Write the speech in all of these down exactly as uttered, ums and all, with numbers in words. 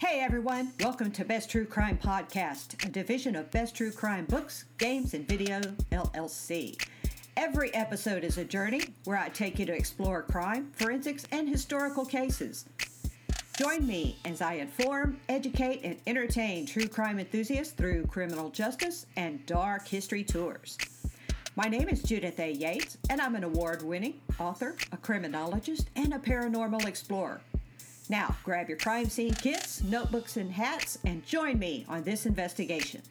Hey everyone, welcome to Best True Crime Podcast, a division of Best True Crime Books, Games, and Video, L L C. Every episode is a journey where I take you to explore crime, forensics, and historical cases. Join me as I inform, educate, and entertain true crime enthusiasts through criminal justice and dark history tours. My name is Judith A. Yates, and I'm an award-winning author, a criminologist, and a paranormal explorer. Now, grab your crime scene kits, notebooks, and hats, and join me on this investigation.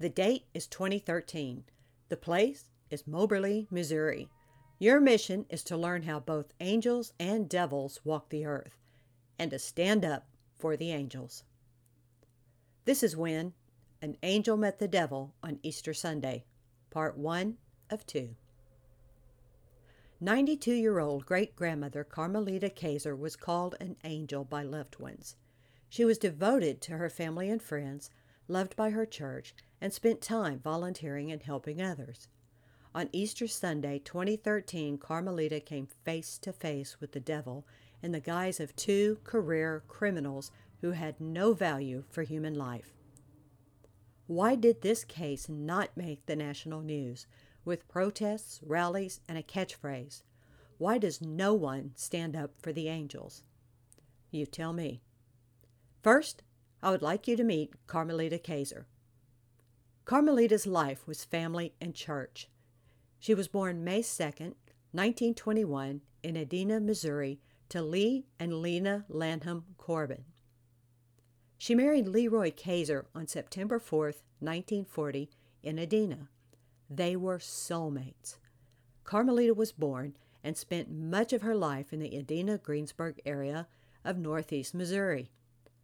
The date is twenty thirteen. The place is Moberly, Missouri. Your mission is to learn how both angels and devils walk the earth, and to stand up for the angels. This is when An Angel Met the Devil on Easter Sunday, Part one of two. ninety-two-year-old great-grandmother Carmelita Kaser was called an angel by loved ones. She was devoted to her family and friends, loved by her church, and spent time volunteering and helping others. On Easter Sunday, twenty thirteen, Carmelita came face to face with the devil in the guise of two career criminals who had no value for human life. Why did this case not make the national news, with protests, rallies, and a catchphrase? Why does no one stand up for the angels? You tell me. First, I would like you to meet Carmelita Kaser. Carmelita's life was family and church. She was born May second, nineteen twenty-one, in Edina, Missouri, to Lee and Lena Lanham Corbin. She married Leroy Kaser on September fourth, nineteen forty, in Edina. They were soulmates. Carmelita was born and spent much of her life in the Edina-Greensburg area of northeast Missouri.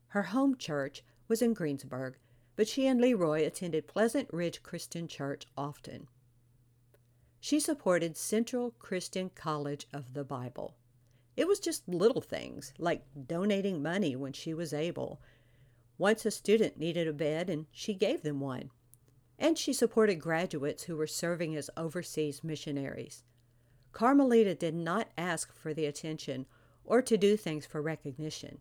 Her home church was in Greensburg, but she and Leroy attended Pleasant Ridge Christian Church often. She supported Central Christian College of the Bible. It was just little things, like donating money when she was able. Once a student needed a bed, and she gave them one. And she supported graduates who were serving as overseas missionaries. Carmelita did not ask for the attention or to do things for recognition.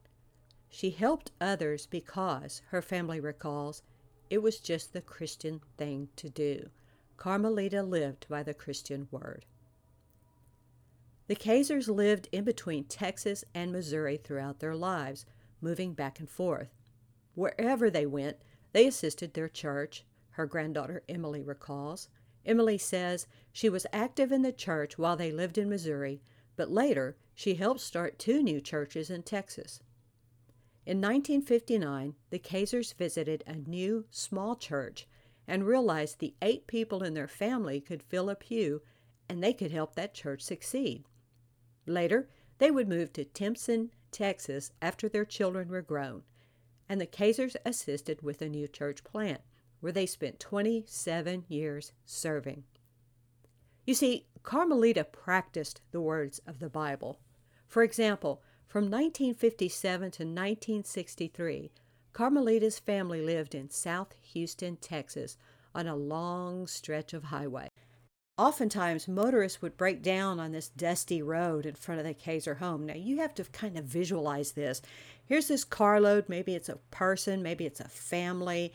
She helped others because, her family recalls, it was just the Christian thing to do. Carmelita lived by the Christian word. The Kasers lived in between Texas and Missouri throughout their lives, moving back and forth. Wherever they went, they assisted their church, her granddaughter Emily recalls. Emily says she was active in the church while they lived in Missouri, but later she helped start two new churches in Texas. In nineteen fifty-nine, the Kasers visited a new, small church and realized the eight people in their family could fill a pew and they could help that church succeed. Later, they would move to Timpson, Texas after their children were grown, and the Kasers assisted with a new church plant, where they spent twenty-seven years serving. You see, Carmelita practiced the words of the Bible. For example, from nineteen fifty-seven to nineteen sixty-three, Carmelita's family lived in South Houston, Texas, on a long stretch of highway. Oftentimes, motorists would break down on this dusty road in front of the Kaser home. Now, you have to kind of visualize this. Here's this carload. Maybe it's a person. Maybe it's a family.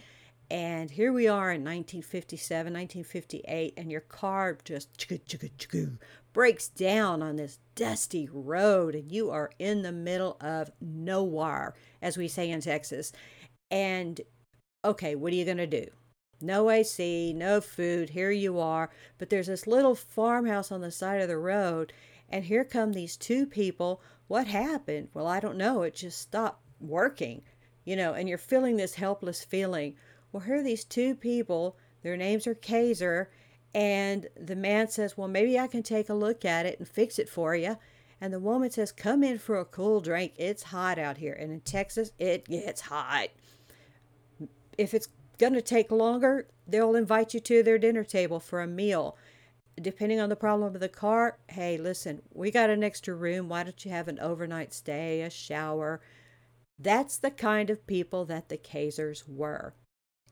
And here we are in nineteen fifty-seven, nineteen fifty-eight, and your car just chugga, chugga, chugga, breaks down on this dusty road, and you are in the middle of nowhere, as we say in Texas. And, okay, what are you going to do? No A C, no food, here you are, but there's this little farmhouse on the side of the road, and here come these two people. What happened? Well, I don't know, it just stopped working, you know, and you're feeling this helpless feeling. Well, here are these two people, their names are Kaser, and the man says, well, maybe I can take a look at it and fix it for you, and the woman says, come in for a cool drink, it's hot out here, and in Texas, it gets hot. If it's going to take longer, they'll invite you to their dinner table for a meal. Depending on the problem of the car, hey, listen, we got an extra room. Why don't you have an overnight stay, a shower? That's the kind of people that the Kasers were.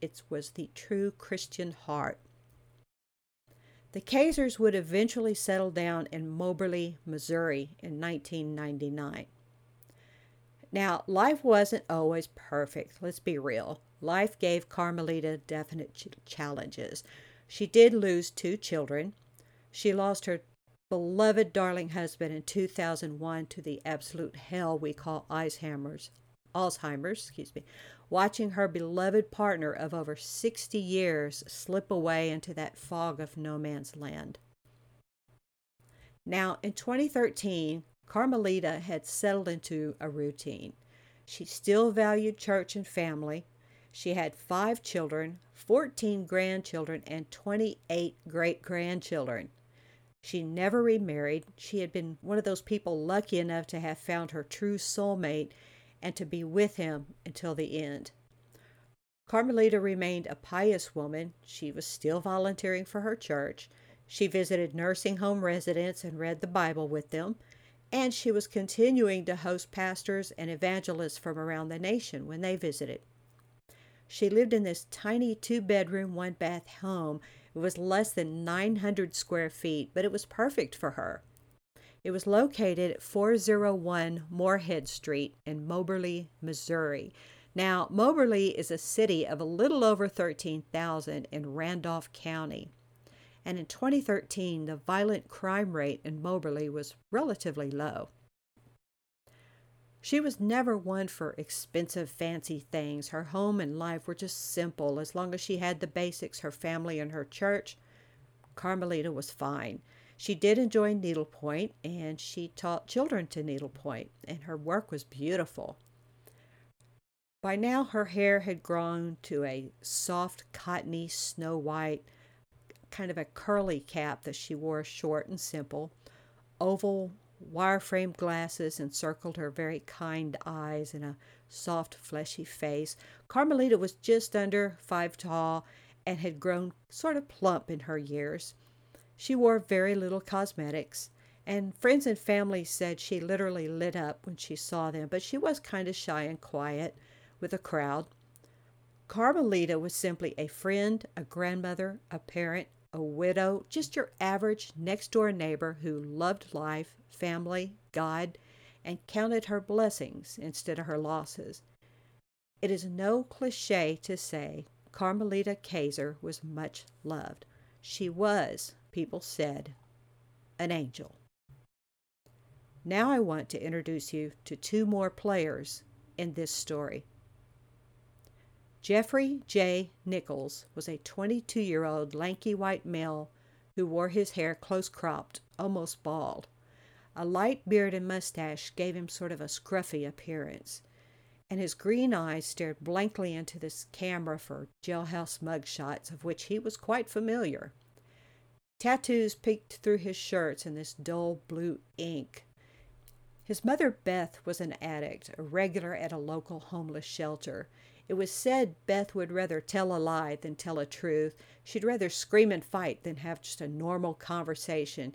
It was the true Christian heart. The Kasers would eventually settle down in Moberly, Missouri in nineteen ninety-nine. Now, life wasn't always perfect. Let's be real. Life gave Carmelita definite ch- challenges. She did lose two children. She lost her beloved darling husband in two thousand one to the absolute hell we call Alzheimer's. Alzheimer's, excuse me, watching her beloved partner of over sixty years slip away into that fog of no man's land. Now, in twenty thirteen, Carmelita had settled into a routine. She still valued church and family. She had five children, fourteen grandchildren, and twenty-eight great-grandchildren. She never remarried. She had been one of those people lucky enough to have found her true soulmate and to be with him until the end. Carmelita remained a pious woman. She was still volunteering for her church. She visited nursing home residents and read the Bible with them. And she was continuing to host pastors and evangelists from around the nation when they visited. She lived in this tiny two-bedroom, one-bath home. It was less than nine hundred square feet, but it was perfect for her. It was located at four oh one Moorhead Street in Moberly, Missouri. Now, Moberly is a city of a little over thirteen thousand in Randolph County. And in twenty thirteen, the violent crime rate in Moberly was relatively low. She was never one for expensive, fancy things. Her home and life were just simple. As long as she had the basics, her family and her church, Carmelita was fine. She did enjoy needlepoint, and she taught children to needlepoint, and her work was beautiful. By now, her hair had grown to a soft, cottony, snow-white, kind of a curly cap that she wore short and simple. Oval wire-framed glasses encircled her very kind eyes and a soft, fleshy face. Carmelita was just under five tall and had grown sort of plump in her years. She wore very little cosmetics, and friends and family said she literally lit up when she saw them, but she was kind of shy and quiet with a crowd. Carmelita was simply a friend, a grandmother, a parent, a widow, just your average next-door neighbor who loved life, family, God, and counted her blessings instead of her losses. It is no cliche to say Carmelita Kaser was much loved. She was, people said, an angel. Now I want to introduce you to two more players in this story. Jeffrey J. Nichols was a twenty-two-year-old lanky white male who wore his hair close-cropped, almost bald. A light beard and mustache gave him sort of a scruffy appearance, and his green eyes stared blankly into this camera for jailhouse mugshots, of which he was quite familiar. Tattoos peeked through his shirts in this dull blue ink. His mother, Beth, was an addict, a regular at a local homeless shelter. It was said Beth would rather tell a lie than tell a truth. She'd rather scream and fight than have just a normal conversation.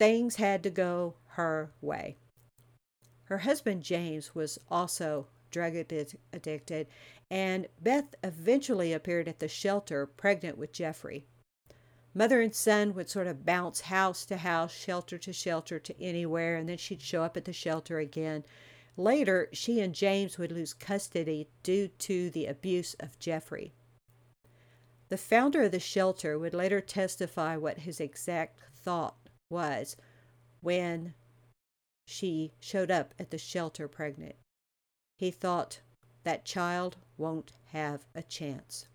Things had to go her way. Her husband, James, was also drug addicted, and Beth eventually appeared at the shelter pregnant with Jeffrey. Mother and son would sort of bounce house to house, shelter to shelter, to anywhere, and then she'd show up at the shelter again. Later, she and James would lose custody due to the abuse of Jeffrey. The founder of the shelter would later testify what his exact thought was when she showed up at the shelter pregnant. He thought, "That child won't have a chance."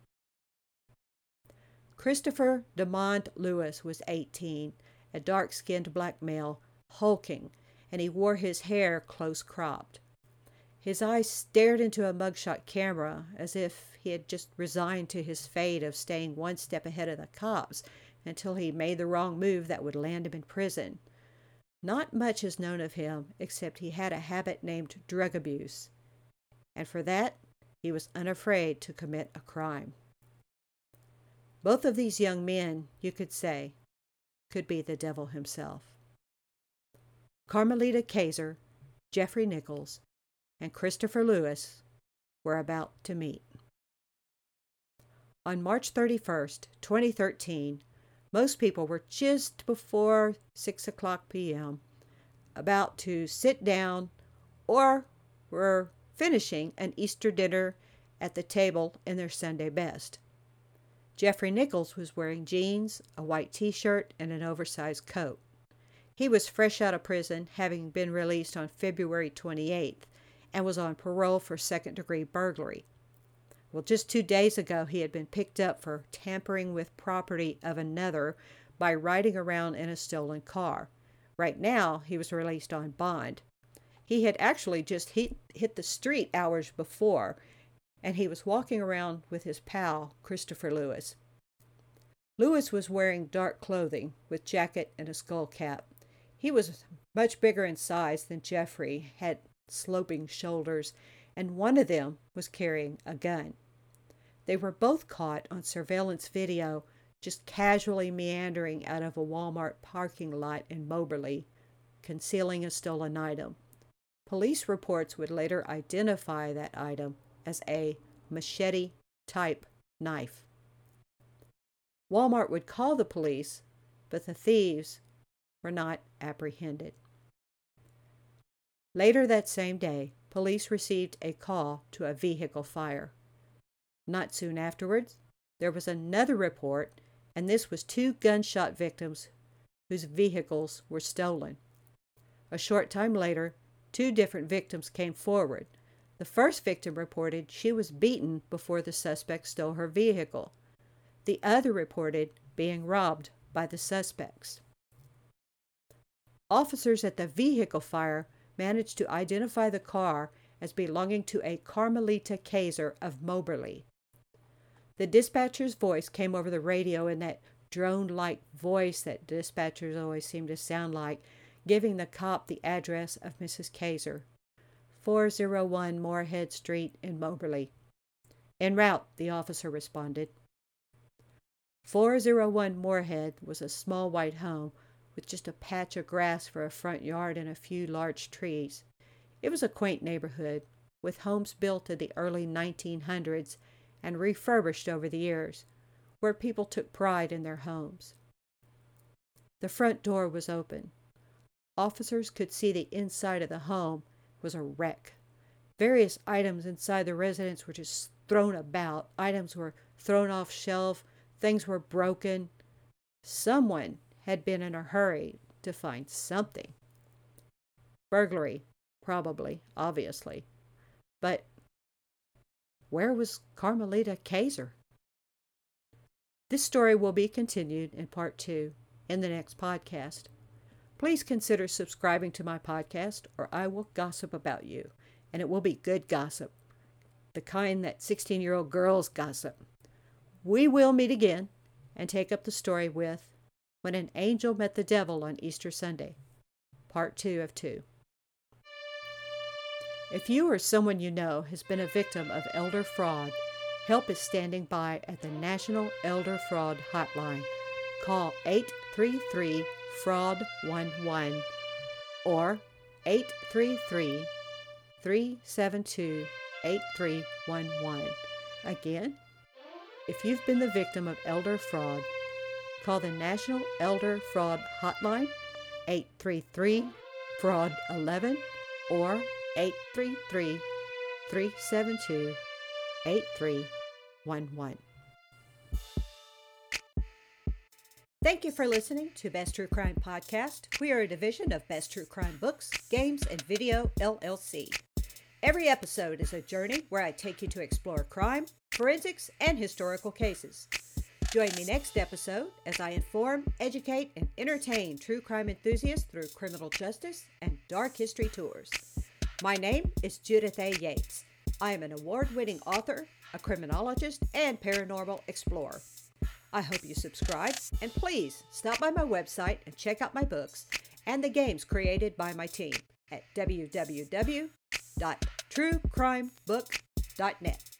Christopher DeMond Lewis was eighteen, a dark-skinned black male, hulking, and he wore his hair close-cropped. His eyes stared into a mugshot camera as if he had just resigned to his fate of staying one step ahead of the cops until he made the wrong move that would land him in prison. Not much is known of him, except he had a habit named drug abuse, and for that, he was unafraid to commit a crime. Both of these young men, you could say, could be the devil himself. Carmelita Kaser, Jeffrey Nichols, and Christopher Lewis were about to meet. On March thirty-first, twenty thirteen, most people were just before six o'clock p.m. about to sit down or were finishing an Easter dinner at the table in their Sunday best. Jeffrey Nichols was wearing jeans, a white t-shirt, and an oversized coat. He was fresh out of prison, having been released on February twenty-eighth, and was on parole for second-degree burglary. Well, just two days ago, he had been picked up for tampering with property of another by riding around in a stolen car. Right now, he was released on bond. He had actually just hit, hit the street hours before, and he was walking around with his pal, Christopher Lewis. Lewis was wearing dark clothing with jacket and a skull cap. He was much bigger in size than Jeffrey, had sloping shoulders, and one of them was carrying a gun. They were both caught on surveillance video just casually meandering out of a Walmart parking lot in Moberly, concealing a stolen item. Police reports would later identify that item as a machete-type knife. Walmart would call the police, but the thieves were not apprehended. Later that same day, police received a call to a vehicle fire. Not soon afterwards, there was another report, and this was two gunshot victims whose vehicles were stolen. A short time later, two different victims came forward. The first victim reported she was beaten before the suspect stole her vehicle. The other reported being robbed by the suspects. Officers at the vehicle fire managed to identify the car as belonging to a Carmelita Kaser of Moberly. The dispatcher's voice came over the radio in that drone-like voice that dispatchers always seem to sound like, giving the cop the address of Missus Kaser. four oh one Moorhead Street in Moberly. En route, the officer responded. four oh one Moorhead was a small white home with just a patch of grass for a front yard and a few large trees. It was a quaint neighborhood, with homes built in the early nineteen hundreds and refurbished over the years, where people took pride in their homes. The front door was open. Officers could see the inside of the home was a wreck. Various items inside the residence were just thrown about. Items were thrown off shelf. Things were broken. Someone had been in a hurry to find something. Burglary, probably, obviously. But where was Carmelita Kaser? This story will be continued in part two in the next podcast. Please consider subscribing to my podcast, or I will gossip about you, and it will be good gossip, the kind that sixteen-year-old girls gossip. We will meet again and take up the story with When an Angel Met the Devil on Easter Sunday, part two of two. If you or someone you know has been a victim of elder fraud, help is standing by at the National Elder Fraud Hotline. Call eight three three fraud one one or eight three three, three seven two, eight three one one. Again, if you've been the victim of elder fraud, call the National Elder Fraud Hotline, eight three three, fraud one one or eight three three, three seven two, eight three one one. Thank you for listening to Best True Crime Podcast. We are a division of Best True Crime Books, Games, and Video, L L C. Every episode is a journey where I take you to explore crime, forensics, and historical cases. Join me next episode as I inform, educate, and entertain true crime enthusiasts through criminal justice and dark history tours. My name is Judith A. Yates. I am an award-winning author, a criminologist, and paranormal explorer. I hope you subscribe, and please stop by my website and check out my books and the games created by my team at w w w dot true crime book dot net.